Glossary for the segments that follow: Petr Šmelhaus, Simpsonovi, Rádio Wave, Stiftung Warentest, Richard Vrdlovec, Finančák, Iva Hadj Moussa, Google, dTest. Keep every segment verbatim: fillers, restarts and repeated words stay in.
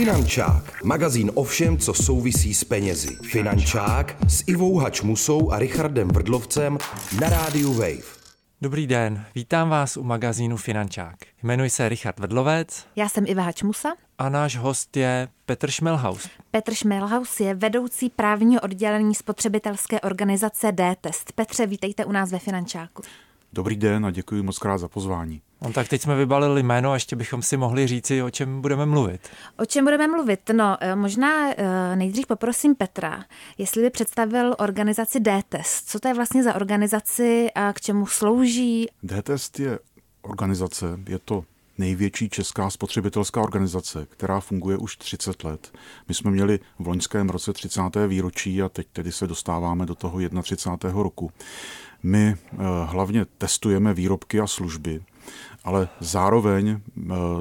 Finančák, magazín o všem, co souvisí s penězi. Finančák s Ivou Hadj Moussou a Richardem Vrdlovcem na Rádiu Wave. Dobrý den, vítám vás u magazínu Finančák. Jmenuji se Richard Vrdlovec. Já jsem Iva Hadj Moussa. A náš host je Petr Šmelhaus. Petr Šmelhaus je vedoucí právního oddělení spotřebitelské organizace dTest. Petře, vítejte u nás ve Finančáku. Dobrý den a děkuji moc krát za pozvání. No tak teď jsme vybalili jméno a ještě bychom si mohli říci, o čem budeme mluvit. O čem budeme mluvit? No, možná nejdřív poprosím Petra, jestli by představil organizaci dTest. Co to je vlastně za organizaci a k čemu slouží? dTest je organizace, je to největší česká spotřebitelská organizace, která funguje už třicet let. My jsme měli v loňském roce třicáté výročí a teď tedy se dostáváme do toho třicátého prvního roku. My hlavně testujeme výrobky a služby, ale zároveň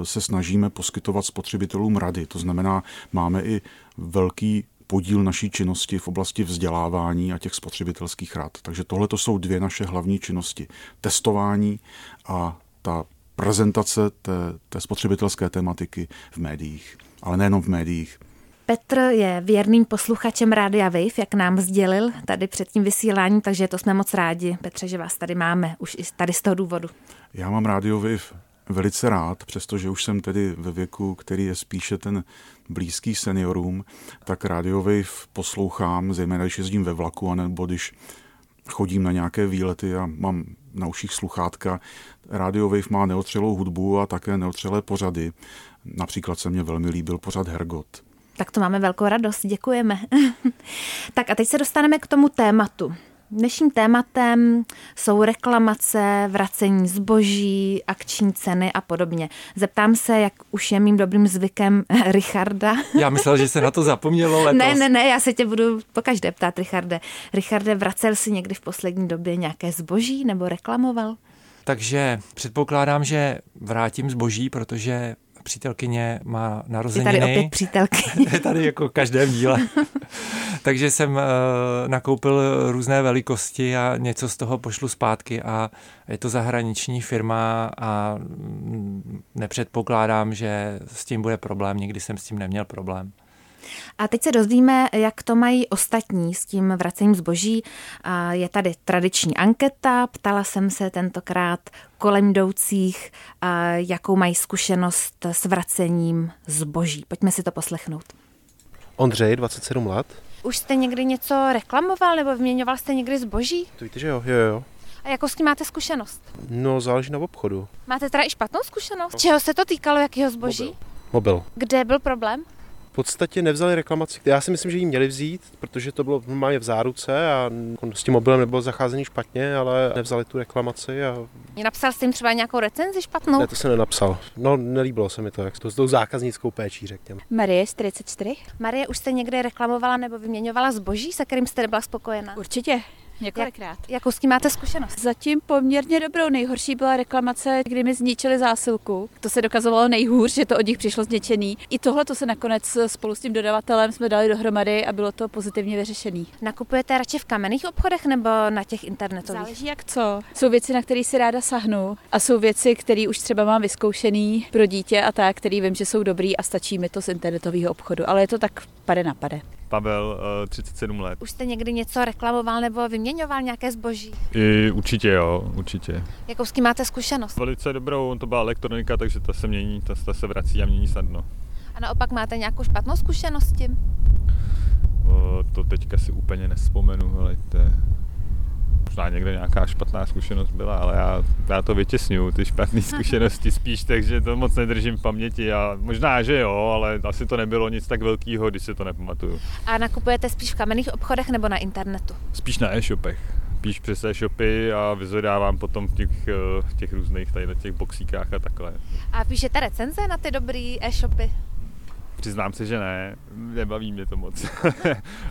se snažíme poskytovat spotřebitelům rady. To znamená, máme i velký podíl naší činnosti v oblasti vzdělávání a těch spotřebitelských rad. Takže tohle to jsou dvě naše hlavní činnosti. Testování a ta prezentace té, té spotřebitelské tematiky v médiích, ale nejenom v médiích. Petr je věrným posluchačem Rádia Wave, jak nám sdělil tady před tím vysíláním, takže to jsme moc rádi, Petře, že vás tady máme, už i tady z toho důvodu. Já mám Rádio Wave velice rád, přestože už jsem tedy ve věku, který je spíše ten blízký seniorům, tak Rádio Wave poslouchám, zejména když jezdím ve vlaku, anebo když chodím na nějaké výlety a mám na uších sluchátka. Radio Wave má neotřelou hudbu a také neotřelé pořady. Například se mně velmi líbil pořad Hergot. Tak to máme velkou radost, děkujeme. Tak a teď se dostaneme k tomu tématu. Dnešním tématem jsou reklamace, vracení zboží, akční ceny a podobně. Zeptám se, jak už je mým dobrým zvykem, Richarda. Já myslel, že se na to zapomnělo letos. Ne, ne, ne, já se tě budu pokaždé ptát, Richarde. Richarde, vracel jsi někdy v poslední době nějaké zboží nebo reklamoval? Takže předpokládám, že vrátím zboží, protože přítelkyně má narozeniny. Je tady opět přítelkyně. Je tady jako v každém díle. Takže jsem nakoupil různé velikosti a něco z toho pošlu zpátky a je to zahraniční firma a nepředpokládám, že s tím bude problém. Nikdy jsem s tím neměl problém. A teď se dozvíme, jak to mají ostatní s tím vracením zboží. Je tady tradiční anketa, ptala jsem se tentokrát kolem jdoucích, jakou mají zkušenost s vracením zboží. Pojďme si to poslechnout. Ondřej, dvacet sedm let. Už jste někdy něco reklamoval nebo vyměňoval jste někdy zboží? To víte, že jo, jo, jo. A jakou s tím máte zkušenost? No, záleží na obchodu. Máte teda i špatnou zkušenost? No. Čeho se to týkalo, jakého zboží? Mobil. Mobil. Kde byl problém? V podstatě nevzali reklamaci. Já si myslím, že ji měli vzít, protože to bylo normálně v záruce a s tím mobilem nebylo zacházení špatně, ale nevzali tu reklamaci. A... Napsal jsi jim třeba nějakou recenzi špatnou? Ne, to jsem nenapsal. No, nelíbilo se mi to, jak to s tou zákaznickou péčí, řekněme. Marie, čtyřicet čtyři. Marie, už jste někde reklamovala nebo vyměňovala zboží, se kterým jste nebyla spokojená? Určitě. Několikrát. Jak, jakou s tím máte zkušenost? Zatím poměrně dobrou. Nejhorší byla reklamace, kdy mi zničili zásilku. To se dokazovalo nejhůř, že to od nich přišlo zničený. I tohle to se nakonec spolu s tím dodavatelem jsme dali dohromady a bylo to pozitivně vyřešený. Nakupujete radši v kamenných obchodech nebo na těch internetových? Záleží jak co. Jsou věci, na které si ráda sahnu a jsou věci, které už třeba mám vyzkoušený pro dítě a tak, které vím, že jsou dobrý a stačí mi to z internetového obchodu, ale je to tak pade na pade. Pavel, třicet sedm let. Už jste někdy něco reklamoval nebo vyměňoval nějaké zboží? I, určitě jo, určitě. Jakou s tím máte zkušenost? Velice dobrou, to byla elektronika, takže ta se mění, ta, ta se vrací a mění snadno. A naopak máte nějakou špatnou zkušenost s tím? O, to teďka si úplně nevzpomenu, helejte. Možná někde nějaká špatná zkušenost byla, ale já, já to vytěsňuju, ty špatné zkušenosti spíš, takže to moc nedržím v paměti a možná, že jo, ale asi to nebylo nic tak velkého, když si to nepamatuju. A nakupujete spíš v kamenných obchodech nebo na internetu? Spíš na e-shopech. Píš přes e-shopy a vyzvedávám potom v těch, v těch různých tady na těch boxíkách a takhle. A píšete recenze na ty dobrý e-shopy? Přiznám se, že ne, nebaví mě to moc.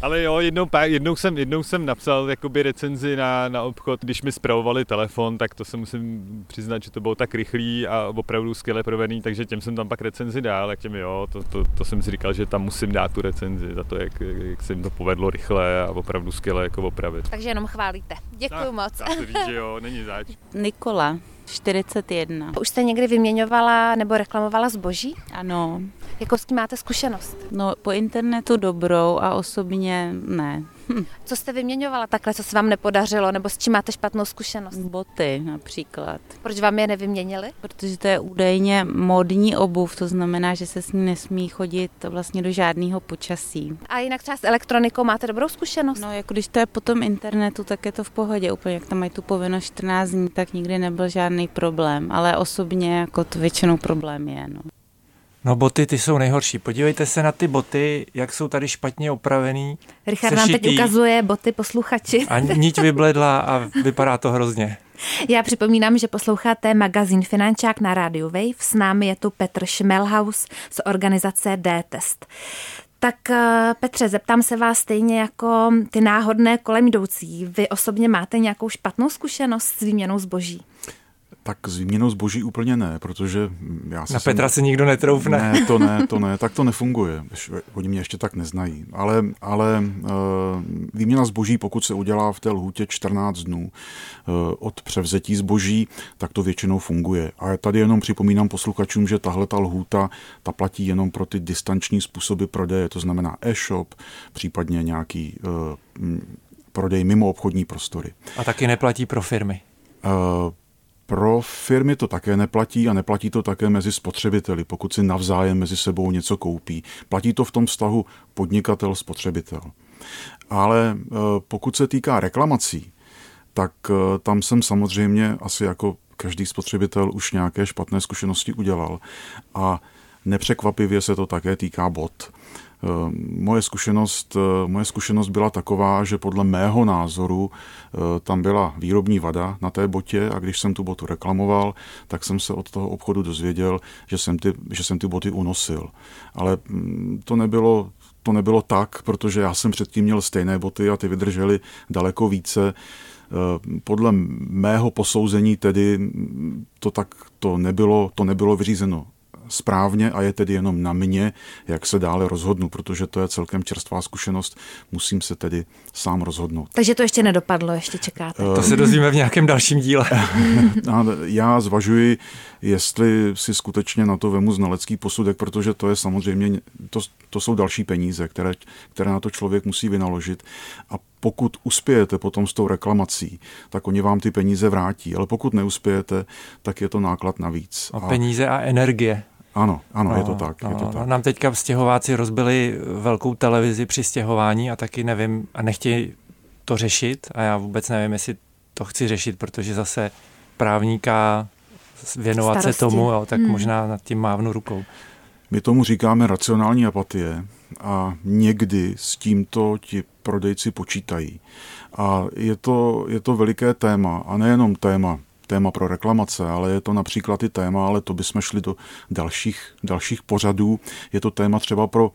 Ale jo, jednou, jednou, jsem, jednou jsem napsal jakoby recenzi na, na obchod, když mi zpravovali telefon, tak to se musím přiznat, že to bylo tak rychlý a opravdu skvěle provedený, takže těm jsem tam pak recenzi dál, tak těm jo, to, to, to jsem si říkal, že tam musím dát tu recenzi za to, jak, jak se jim to povedlo rychle a opravdu skvěle jako opravit. Takže jenom chválíte. Děkuju tak, moc. Tak se říct, že jo, není zač. Nikola, čtyřicet jedna. Už jste někdy vyměňovala nebo reklamovala zboží? Ano. Jakou s tím máte zkušenost? No, po internetu dobrou a osobně ne. Hm. Co jste vyměňovala takhle, co se vám nepodařilo, nebo s čím máte špatnou zkušenost? Boty například. Proč vám je nevyměnili? Protože to je údajně módní obuv, to znamená, že se s ní nesmí chodit vlastně do žádného počasí. A jinak třeba s elektronikou máte dobrou zkušenost? No, jako když to je po tom internetu, tak je to v pohodě úplně, jak tam mají tu povinnost čtrnáct dní, tak nikdy nebyl žádný problém, ale osobně jako to většinou problém je, no. No boty, ty jsou nejhorší. Podívejte se na ty boty, jak jsou tady špatně opravený. Richard sešitý. Nám teď ukazuje boty posluchači. A niť vybledla a vypadá to hrozně. Já připomínám, že posloucháte magazín Finančák na Rádiu Wave. S námi je tu Petr Šmelhaus z organizace dTest. Tak Petře, zeptám se vás stejně jako ty náhodné kolem jdoucí. Vy osobně máte nějakou špatnou zkušenost s výměnou zboží? Tak s výměnou zboží úplně ne, protože já se... Na Petra ne... se nikdo netroufne. Ne, to ne, to ne, tak to nefunguje. Oni mě ještě tak neznají. Ale, ale výměna zboží, pokud se udělá v té lhůtě čtrnáct dnů od převzetí zboží, tak to většinou funguje. A tady jenom připomínám posluchačům, že tahle ta lhůta, ta platí jenom pro ty distanční způsoby prodeje, to znamená e-shop, případně nějaký prodej mimo obchodní prostory. A taky neplatí pro firmy? Uh, Pro firmy to také neplatí a neplatí to také mezi spotřebiteli, pokud si navzájem mezi sebou něco koupí. Platí to v tom vztahu podnikatel-spotřebitel. Ale pokud se týká reklamací, tak tam jsem samozřejmě asi jako každý spotřebitel už nějaké špatné zkušenosti udělal. A nepřekvapivě se to také týká bot. Moje zkušenost, moje zkušenost byla taková, že podle mého názoru tam byla výrobní vada na té botě a když jsem tu botu reklamoval, tak jsem se od toho obchodu dozvěděl, že jsem ty, že jsem ty boty unosil. Ale to nebylo... To nebylo tak, protože já jsem předtím měl stejné boty a ty vydržely daleko více. Podle mého posouzení tedy to tak to nebylo, to nebylo vyřízeno správně a je tedy jenom na mě, jak se dále rozhodnu, protože to je celkem čerstvá zkušenost, musím se tedy sám rozhodnout. Takže to ještě nedopadlo, ještě čekáte. To se dozvíme v nějakém dalším díle. Já zvažuji, jestli si skutečně na to vemu znalecký posudek, protože to je samozřejmě, to, to jsou další peníze, které, které na to člověk musí vynaložit a pokud uspějete potom s tou reklamací, tak oni vám ty peníze vrátí, ale pokud neuspějete, tak je to náklad navíc. A, a... peníze a energie. Ano, ano, no, je to tak, no, je to tak. Nám teďka stěhováci rozbili velkou televizi při stěhování a taky nevím a nechtějí to řešit a já vůbec nevím, jestli to chci řešit, protože zase právníka věnovat starosti. Se tomu, jo, tak hmm. možná nad tím mávnu rukou. My tomu říkáme racionální apatie a někdy s tímto ti prodejci počítají. A je to, je to veliké téma a nejenom téma, téma pro reklamace, ale je to například i téma, ale to bychom šli do dalších, dalších pořadů. Je to téma třeba pro,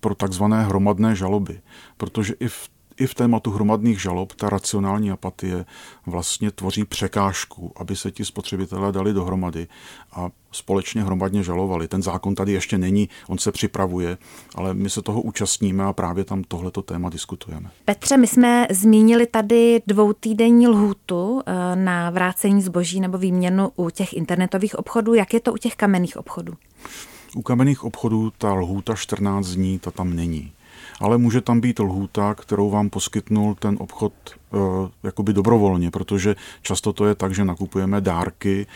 pro takzvané hromadné žaloby, protože i v, i v tématu hromadných žalob ta racionální apatie vlastně tvoří překážku, aby se ti spotřebitelé dali dohromady a společně hromadně žalovali. Ten zákon tady ještě není, on se připravuje, ale my se toho účastníme a právě tam tohleto téma diskutujeme. Petře, my jsme zmínili tady dvoutýdenní lhůtu na vrácení zboží nebo výměnu u těch internetových obchodů. Jak je to u těch kamenných obchodů? U kamenných obchodů ta lhůta čtrnáct dní, ta tam není. Ale může tam být lhůta, kterou vám poskytnul ten obchod e, jakoby dobrovolně, protože často to je tak, že nakupujeme dárky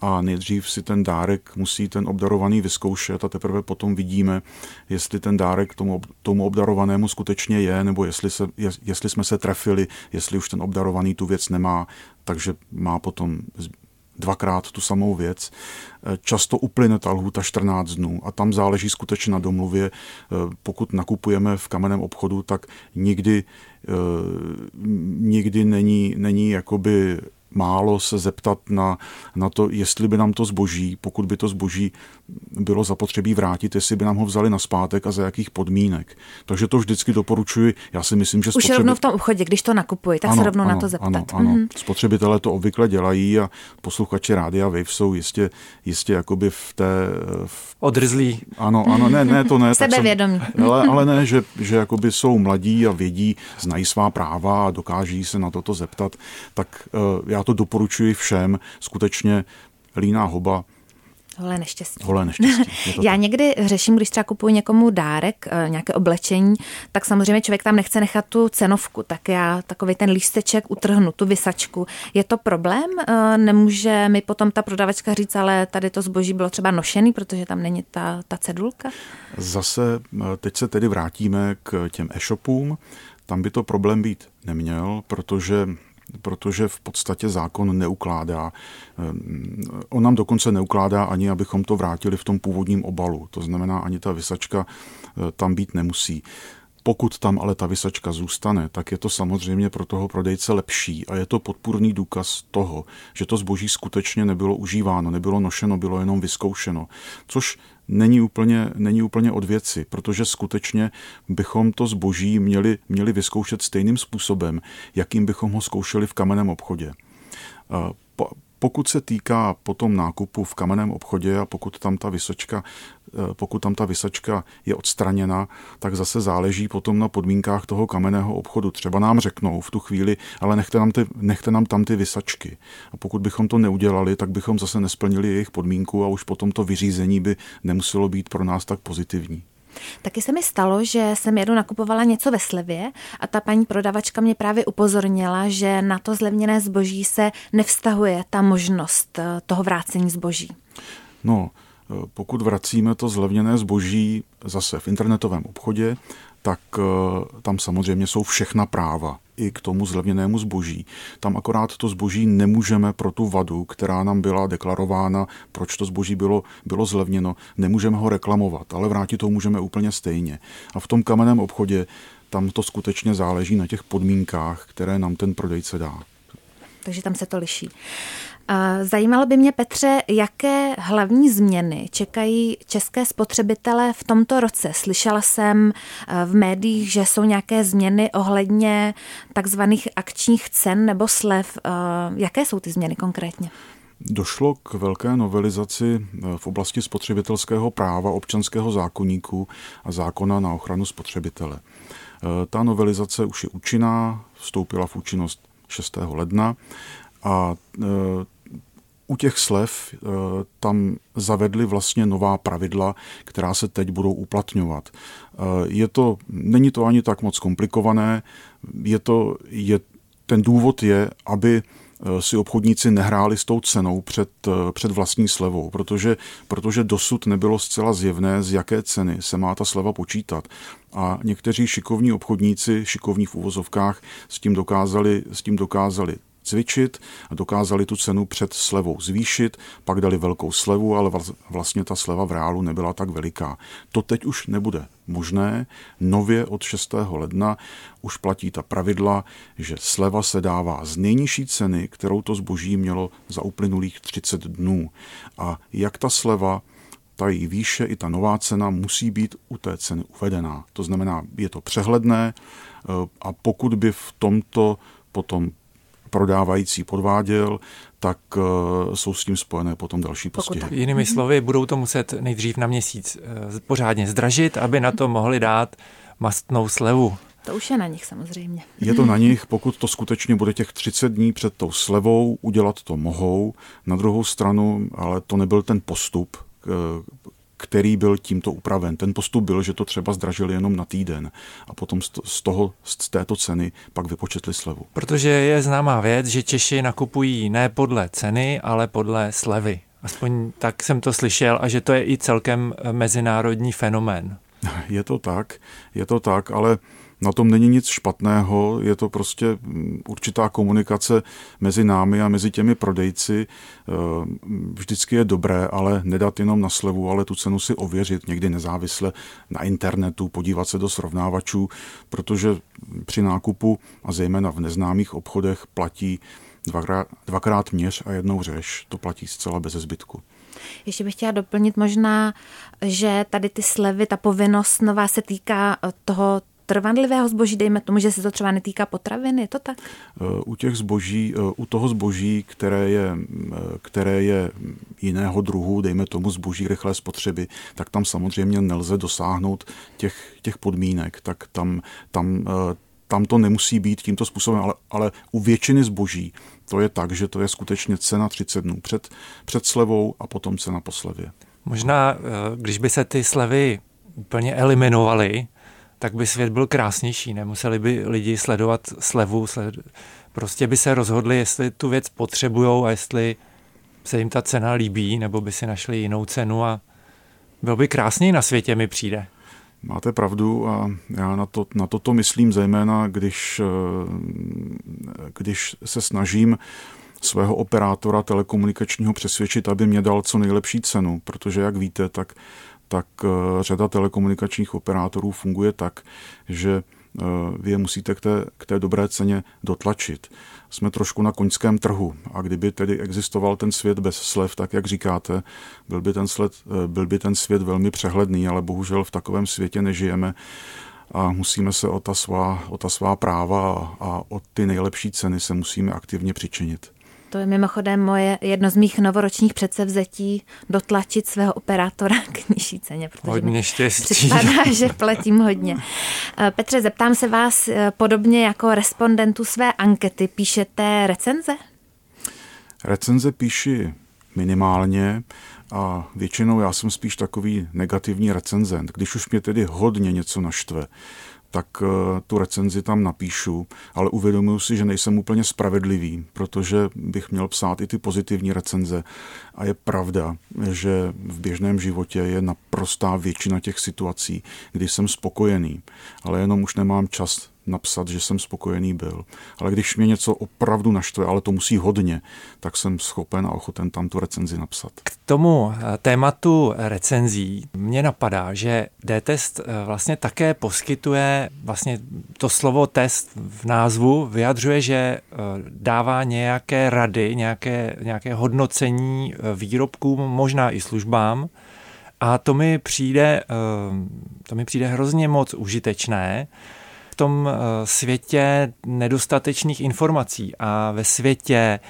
a nejdřív si ten dárek musí ten obdarovaný vyzkoušet a teprve potom vidíme, jestli ten dárek tomu, tomu obdarovanému skutečně je, nebo jestli, se, jestli jsme se trefili, jestli už ten obdarovaný tu věc nemá, takže má potom dvakrát tu samou věc. Často uplyne ta lhůta čtrnáct dnů a tam záleží skutečně na domluvě. Pokud nakupujeme v kamenném obchodu, tak nikdy, nikdy není, není jakoby málo se zeptat na, na to, jestli by nám to zboží, pokud by to zboží bylo zapotřebí vrátit, jestli by nám ho vzali nazpátek a za jakých podmínek. Takže to vždycky doporučuji. Já si myslím, že spotřebitelé... Už rovnou v tom obchodě, když to nakupuji, tak ano, se rovnou ano, na to zeptat. Ano, ano. Mm-hmm. Spotřebitelé to obvykle dělají a posluchači Rádia Wave jsou jistě, jistě jakoby v té... V... Odrzlí. Ano, ano, ne, ne, to ne. Sebevědomí. Ale, ale ne, že, že jakoby jsou mladí a vědí, znají svá práva a dokáží se na toto zeptat. Tak já to doporučuji všem, skutečně líná hoba Holé neštěstí. Holé neštěstí. Já někdy řeším, když třeba kupuji někomu dárek, nějaké oblečení, tak samozřejmě člověk tam nechce nechat tu cenovku, tak já takový ten lísteček utrhnu, tu visačku. Je to problém? Nemůže mi potom ta prodavačka říct, ale tady to zboží bylo třeba nošený, protože tam není ta, ta cedulka? Zase teď se tedy vrátíme k těm e-shopům. Tam by to problém být neměl, protože... protože v podstatě zákon neukládá. On nám dokonce neukládá ani, abychom to vrátili v tom původním obalu. To znamená, ani ta visačka tam být nemusí. Pokud tam ale ta visačka zůstane, tak je to samozřejmě pro toho prodejce lepší a je to podpůrný důkaz toho, že to zboží skutečně nebylo užíváno, nebylo nošeno, bylo jenom vyzkoušeno. Což není úplně, není úplně od věci, protože skutečně bychom to zboží měli, měli vyzkoušet stejným způsobem, jakým bychom ho zkoušeli v kamenném obchodě. Po, Pokud se týká potom nákupu v kamenném obchodě a pokud tam ta visačka, pokud tam ta visačka je odstraněna, tak zase záleží potom na podmínkách toho kamenného obchodu. Třeba nám řeknou v tu chvíli, ale nechte nám, ty, nechte nám tam ty visačky. A pokud bychom to neudělali, tak bychom zase nesplnili jejich podmínku a už potom to vyřízení by nemuselo být pro nás tak pozitivní. Taky se mi stalo, že jsem jednou nakupovala něco ve slevě a ta paní prodavačka mě právě upozornila, že na to zlevněné zboží se nevztahuje ta možnost toho vrácení zboží. No, pokud vracíme to zlevněné zboží zase v internetovém obchodě, tak tam samozřejmě jsou všechna práva i k tomu zlevněnému zboží. Tam akorát to zboží nemůžeme pro tu vadu, která nám byla deklarována, proč to zboží bylo, bylo zlevněno, nemůžeme ho reklamovat, ale vrátit ho můžeme úplně stejně. A v tom kamenném obchodě tam to skutečně záleží na těch podmínkách, které nám ten prodejce dá. Takže tam se to liší. Zajímalo by mě, Petře, jaké hlavní změny čekají české spotřebitele v tomto roce? Slyšela jsem v médiích, že jsou nějaké změny ohledně takzvaných akčních cen nebo slev. Jaké jsou ty změny konkrétně? Došlo k velké novelizaci v oblasti spotřebitelského práva, občanského zákoníku a zákona na ochranu spotřebitele. Ta novelizace už je účinná, vstoupila v účinnost šestého ledna a u těch slev tam zavedli vlastně nová pravidla, která se teď budou uplatňovat. Je to, není to ani tak moc komplikované, je to, je, ten důvod je, aby si obchodníci nehráli s tou cenou před, před vlastní slevou, protože, protože dosud nebylo zcela zjevné, z jaké ceny se má ta sleva počítat. A někteří šikovní obchodníci, šikovní v uvozovkách, s tím dokázali, s tím dokázali cvičit, dokázali tu cenu před slevou zvýšit, pak dali velkou slevu, ale vlastně ta sleva v reálu nebyla tak veliká. To teď už nebude možné. Nově od šestého ledna už platí ta pravidla, že sleva se dává z nejnižší ceny, kterou to zboží mělo za uplynulých třicet dnů. A jak ta sleva, ta její výše i ta nová cena musí být u té ceny uvedená. To znamená, je to přehledné a pokud by v tomto potom prodávající podváděl, tak jsou s tím spojené potom další postihy. Jinými slovy, budou to muset nejdřív na měsíc pořádně zdražit, aby na to mohli dát mastnou slevu. To už je na nich samozřejmě. Je to na nich, pokud to skutečně bude těch třicet dní před tou slevou, udělat to mohou. Na druhou stranu, ale to nebyl ten postup, který byl tímto upraven. Ten postup byl, že to třeba zdražili jenom na týden a potom z toho, z této ceny pak vypočetli slevu. Protože je známá věc, že Češi nakupují ne podle ceny, ale podle slevy. Aspoň tak jsem to slyšel a že to je i celkem mezinárodní fenomén. Je to tak, je to tak, ale na tom není nic špatného, je to prostě určitá komunikace mezi námi a mezi těmi prodejci. Vždycky je dobré, ale nedat jenom na slevu, ale tu cenu si ověřit někdy nezávisle na internetu, podívat se do srovnávačů, protože při nákupu a zejména v neznámých obchodech platí dvakrát, dvakrát měř a jednou řeš. To platí zcela beze zbytku. Ještě bych chtěla doplnit možná, že tady ty slevy, ta povinnost nová se týká toho trvanlivého zboží, dejme tomu, že se to třeba netýká potravin, je to tak? U těch zboží, u toho zboží, které je, které je jiného druhu, dejme tomu zboží rychlé spotřeby, tak tam samozřejmě nelze dosáhnout těch, těch podmínek, tak tam, tam, tam to nemusí být tímto způsobem, ale, ale u většiny zboží to je tak, že to je skutečně cena třicet dnů před, před slevou a potom cena po slevě. Možná, když by se ty slevy úplně eliminovaly, tak by svět byl krásnější. Nemuseli by lidi sledovat slevu. Sled... Prostě by se rozhodli, jestli tu věc potřebujou a jestli se jim ta cena líbí, nebo by si našli jinou cenu a bylo by krásněji na světě, mi přijde. Máte pravdu a já na to, na toto myslím zejména, když, když se snažím svého operátora telekomunikačního přesvědčit, aby mě dal co nejlepší cenu, protože jak víte, tak, tak řada telekomunikačních operátorů funguje tak, že vy je musíte k té, k té dobré ceně dotlačit. Jsme trošku na koňském trhu a kdyby tedy existoval ten svět bez slev, tak jak říkáte, byl by ten, sled, byl by ten svět velmi přehledný, ale bohužel v takovém světě nežijeme a musíme se o ta svá, o ta svá práva a o ty nejlepší ceny se musíme aktivně přičinit. To je mimochodem moje, jedno z mých novoročních předsevzetí dotlačit svého operátora k nižší ceně, protože mi připadá, že platím hodně. Petře, zeptám se vás, podobně jako respondentů své ankety, píšete recenze? Recenze píši minimálně a většinou já jsem spíš takový negativní recenzent, když už mě tedy hodně něco naštve, tak tu recenzi tam napíšu, ale uvědomuji si, že nejsem úplně spravedlivý, protože bych měl psát i ty pozitivní recenze. A je pravda, že v běžném životě je naprostá většina těch situací, kdy jsem spokojený, ale jenom už nemám čas napsat, že jsem spokojený byl. Ale když mě něco opravdu naštve, ale to musí hodně, tak jsem schopen a ochoten tam tu recenzi napsat. K tomu tématu recenzí mě napadá, že dTest vlastně také poskytuje, vlastně to slovo test v názvu vyjadřuje, že dává nějaké rady, nějaké, nějaké hodnocení výrobkům, možná i službám. A to mi přijde, to mi přijde hrozně moc užitečné, v tom světě nedostatečných informací a ve světě,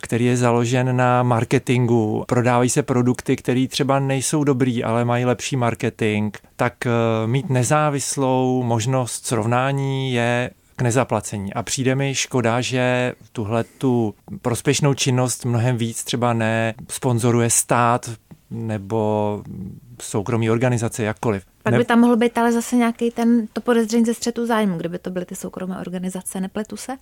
který je založen na marketingu, prodávají se produkty, které třeba nejsou dobrý, ale mají lepší marketing, tak mít nezávislou možnost srovnání je k nezaplacení. A přijde mi škoda, že tuhle tu prospěšnou činnost mnohem víc třeba ne sponzoruje stát nebo soukromí organizace, jakkoliv. Pak by tam mohl být ale zase nějaký ten, to podezření ze střetu zájmu, kdyby to byly ty soukromé organizace, nepletu se?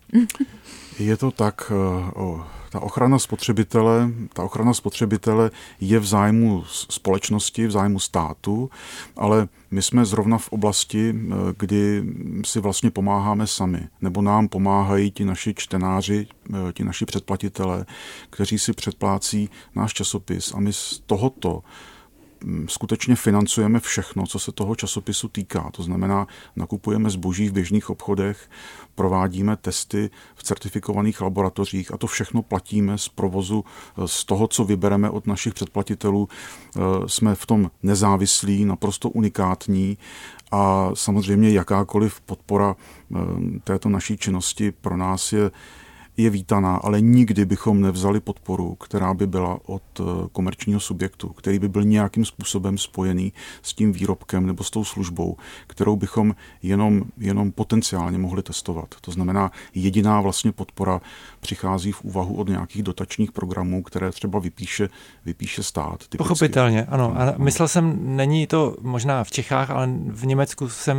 Je to tak, o, ta ochrana spotřebitele, ta ochrana spotřebitele je v zájmu společnosti, v zájmu státu, ale my jsme zrovna v oblasti, kdy si vlastně pomáháme sami, nebo nám pomáhají ti naši čtenáři, ti naši předplatitelé, kteří si předplácí náš časopis a my z tohoto skutečně financujeme všechno, co se toho časopisu týká. To znamená, nakupujeme zboží v běžných obchodech, provádíme testy v certifikovaných laboratořích a to všechno platíme z provozu, z toho, co vybereme od našich předplatitelů. Jsme v tom nezávislí, naprosto unikátní a samozřejmě jakákoliv podpora této naší činnosti pro nás je je vítaná, ale nikdy bychom nevzali podporu, která by byla od komerčního subjektu, který by byl nějakým způsobem spojený s tím výrobkem nebo s tou službou, kterou bychom jenom, jenom potenciálně mohli testovat. To znamená, jediná vlastně podpora přichází v úvahu od nějakých dotačních programů, které třeba vypíše, vypíše stát. Typicky. Pochopitelně, ano. A myslel jsem, není to možná v Čechách, ale v Německu jsem,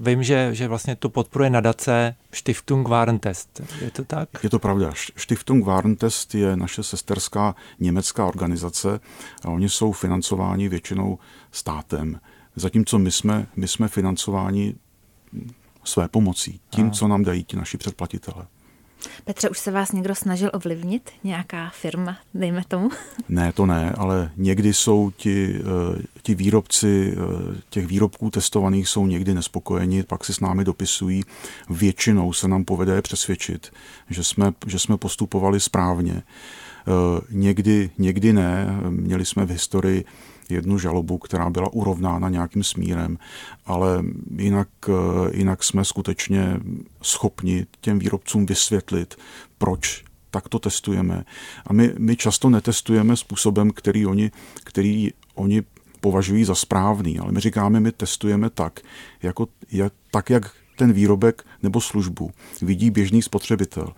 vím, že, že vlastně to podporuje nadace Stiftung Warentest. Je to tak? Je to pravda. Stiftung Warentest je naše sesterská německá organizace a oni jsou financováni většinou státem. Zatímco my jsme, my jsme financováni své pomocí, tím, a. co nám dají ti naši předplatitelé. Petře, už se vás někdo snažil ovlivnit? Nějaká firma, dejme tomu? Ne, to ne, ale někdy jsou ti, ti výrobci, těch výrobků testovaných jsou někdy nespokojeni, pak si s námi dopisují. Většinou se nám povede přesvědčit, že jsme, že jsme postupovali správně. Někdy, někdy ne, měli jsme v historii jednu žalobu, která byla urovnána nějakým smírem, ale jinak, jinak jsme skutečně schopni těm výrobcům vysvětlit, proč tak to testujeme. A my, my často netestujeme způsobem, který oni, který oni považují za správný, ale my říkáme, my testujeme tak, jako, jak, tak jak ten výrobek nebo službu vidí běžný spotřebitel.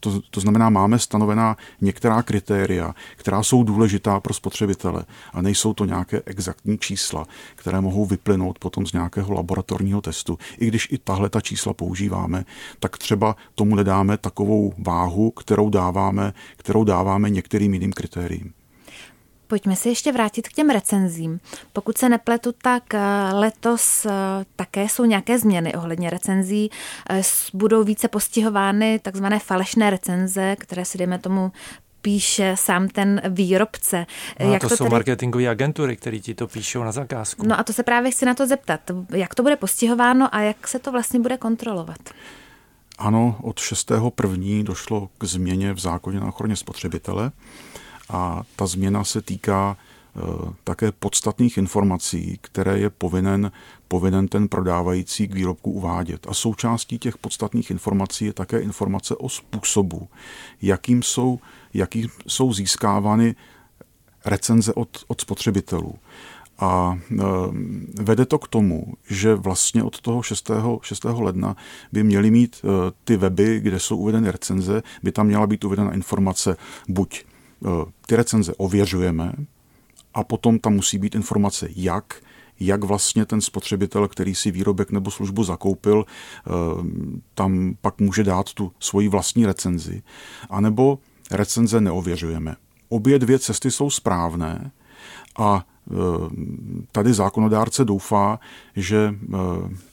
To, to znamená, máme stanovená některá kritéria, která jsou důležitá pro spotřebitele, ale nejsou to nějaké exaktní čísla, které mohou vyplynout potom z nějakého laboratorního testu. I když i tahle ta čísla používáme, tak třeba tomu nedáme takovou váhu, kterou dáváme, kterou dáváme některým jiným kritériím. Pojďme se ještě vrátit k těm recenzím. Pokud se nepletu, tak letos také jsou nějaké změny ohledně recenzí. Budou více postihovány takzvané falešné recenze, které si dejme tomu píše sám ten výrobce. No, jak to, to jsou tady... marketingové agentury, které ti to píšou na zakázku. No a to se právě chci na to zeptat. Jak to bude postihováno a jak se to vlastně bude kontrolovat? Ano, od šestého prvního došlo k změně v zákoně na ochraně spotřebitele. A ta změna se týká uh, také podstatných informací, které je povinen, povinen ten prodávající k výrobku uvádět. A součástí těch podstatných informací je také informace o způsobu, jakým jsou, jakým jsou získávány recenze od, od spotřebitelů. A e, vede to k tomu, že vlastně od toho šestého ledna by měly mít e, ty weby, kde jsou uvedeny recenze, by tam měla být uvedena informace buď ty recenze ověřujeme a potom tam musí být informace, jak, jak vlastně ten spotřebitel, který si výrobek nebo službu zakoupil, tam pak může dát tu svoji vlastní recenzi. A nebo recenze neověřujeme. Obě dvě cesty jsou správné a tady zákonodárce doufá, že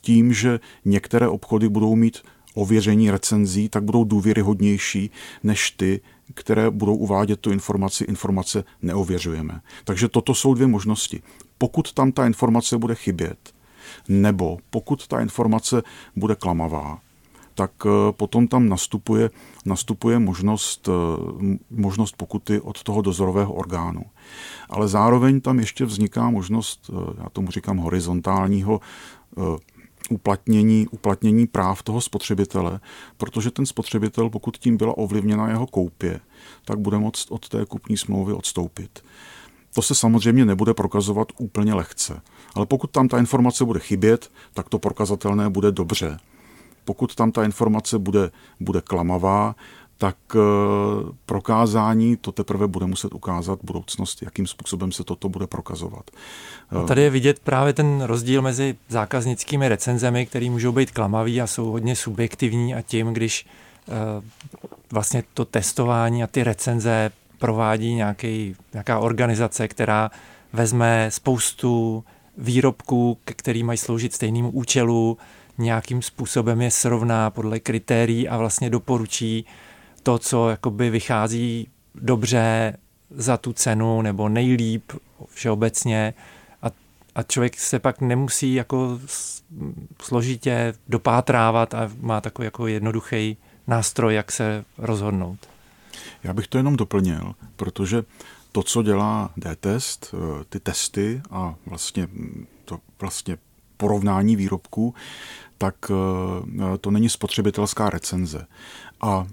tím, že některé obchody budou mít ověření recenzí, tak budou důvěryhodnější než ty, které budou uvádět tu informaci, informace neověřujeme. Takže toto jsou dvě možnosti. Pokud tam ta informace bude chybět, nebo pokud ta informace bude klamavá, tak potom tam nastupuje, nastupuje možnost, možnost pokuty od toho dozorového orgánu. Ale zároveň tam ještě vzniká možnost, já tomu říkám horizontálního uplatnění, uplatnění práv toho spotřebitele, protože ten spotřebitel, pokud tím byla ovlivněna jeho koupě, tak bude moct od té kupní smlouvy odstoupit. To se samozřejmě nebude prokazovat úplně lehce, ale pokud tam ta informace bude chybět, tak to prokazatelné bude dobře. Pokud tam ta informace bude, bude klamavá, tak prokázání to teprve bude muset ukázat budoucnost, jakým způsobem se toto bude prokazovat. No tady je vidět právě ten rozdíl mezi zákaznickými recenzemi, které můžou být klamavý a jsou hodně subjektivní, a tím, když vlastně to testování a ty recenze provádí nějaký, nějaká organizace, která vezme spoustu výrobků, který mají sloužit stejnému účelu, nějakým způsobem je srovná podle kritérií a vlastně doporučí to, co jakoby vychází dobře za tu cenu nebo nejlíp všeobecně, a, a člověk se pak nemusí jako složitě dopátrávat a má takový jako jednoduchý nástroj, jak se rozhodnout. Já bych to jenom doplnil, protože to, co dělá dTest, ty testy a vlastně to vlastně porovnání výrobků, tak to není spotřebitelská recenze. A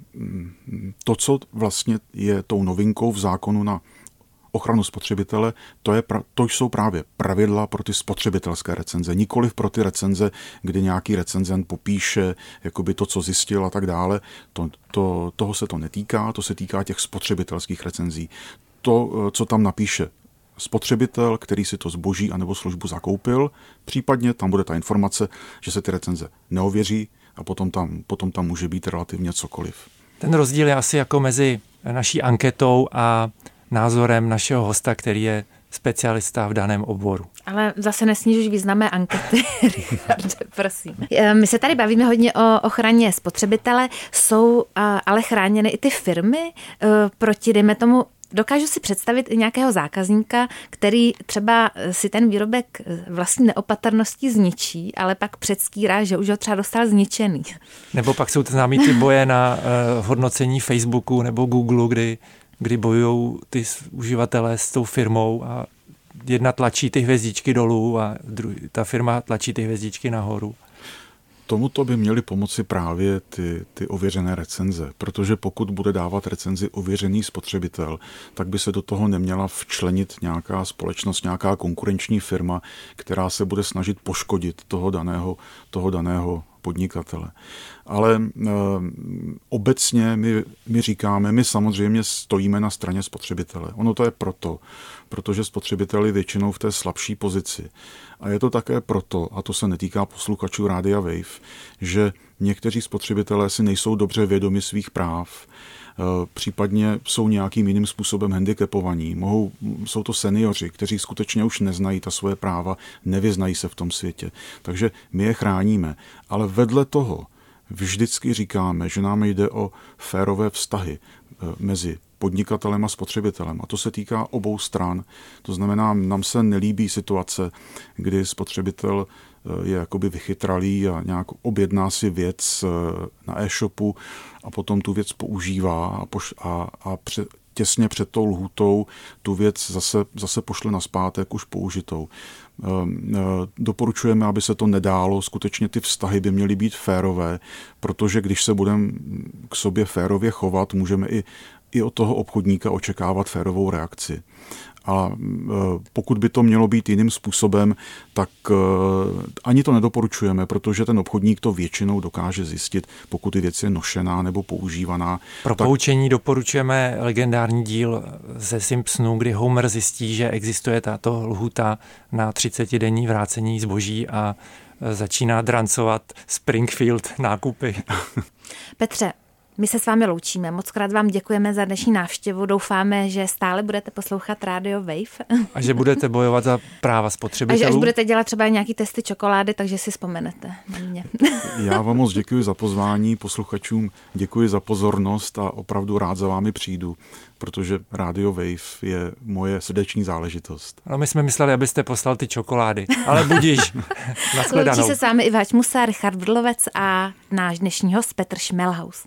to, co vlastně je tou novinkou v zákonu na ochranu spotřebitele, to, je, to jsou právě pravidla pro ty spotřebitelské recenze, nikoliv pro ty recenze, kdy nějaký recenzent popíše jakoby to, co zjistil a tak dále. To, to, toho se to netýká, to se týká těch spotřebitelských recenzí. To, co tam napíše spotřebitel, který si to zboží anebo službu zakoupil, případně tam bude ta informace, že se ty recenze neověří, a potom tam, potom tam může být relativně cokoliv. Ten rozdíl je asi jako mezi naší anketou a názorem našeho hosta, který je specialista v daném oboru. Ale zase nesnížíš významné ankety, Richarde, prosím. My se tady bavíme hodně o ochraně spotřebitele, jsou ale chráněny i ty firmy proti, dejme tomu, dokážu si představit i nějakého zákazníka, který třeba si ten výrobek vlastní neopatrností zničí, ale pak předstírá, že už ho třeba dostal zničený. Nebo pak jsou to známý ty boje na uh, hodnocení Facebooku nebo Google, kdy, kdy bojují ty uživatelé s tou firmou a jedna tlačí ty hvězdičky dolů a dru- ta firma tlačí ty hvězdičky nahoru. Tomuto by měly pomoci právě ty, ty ověřené recenze, protože pokud bude dávat recenzi ověřený spotřebitel, tak by se do toho neměla včlenit nějaká společnost, nějaká konkurenční firma, která se bude snažit poškodit toho daného, toho daného podnikatele. Ale e, obecně my, my říkáme, my samozřejmě stojíme na straně spotřebitele. Ono to je proto, protože spotřebitel je většinou v té slabší pozici. A je to také proto, a to se netýká posluchačů Rádia Wave, že někteří spotřebitelé si nejsou dobře vědomi svých práv, případně jsou nějakým jiným způsobem handicapovaní. Mohou, jsou to seniori, kteří skutečně už neznají ta svoje práva, nevyznají se v tom světě. Takže my je chráníme. Ale vedle toho vždycky říkáme, že nám jde o férové vztahy mezi podnikatelem a spotřebitelem. A to se týká obou stran. To znamená, nám se nelíbí situace, kdy spotřebitel je jakoby vychytralý a nějak objedná si věc na e-shopu a potom tu věc používá a, poš- a, a před, těsně před tou lhůtou tu věc zase, zase pošle nazpátek už použitou. Doporučujeme, aby se to nedálo, skutečně ty vztahy by měly být férové, protože když se budeme k sobě férově chovat, můžeme i i od toho obchodníka očekávat férovou reakci. A pokud by to mělo být jiným způsobem, tak ani to nedoporučujeme, protože ten obchodník to většinou dokáže zjistit, pokud ty věc je nošená nebo používaná. Pro tak... poučení doporučujeme legendární díl ze Simpsonů, kdy Homer zjistí, že existuje tato lhůta na třicetidenní vrácení zboží a začíná drancovat Springfield nákupy. Petře, my se s vámi loučíme. Mockrát vám děkujeme za dnešní návštěvu. Doufáme, že stále budete poslouchat Radio Wave. A že budete bojovat za práva spotřebitelů. A že až budete dělat třeba nějaký testy čokolády, takže si vzpomenete na mě. Já vám moc děkuji za pozvání, posluchačům děkuji za pozornost a opravdu rád za vámi přijdu, protože Radio Wave je moje srdeční záležitost. No, my jsme mysleli, abyste poslal ty čokolády, ale budíš. Nashledanou. Loučí se s vámi Iva Hadj Moussa, Richard Vrdlovec a náš dnešní host Petr Šmelhaus.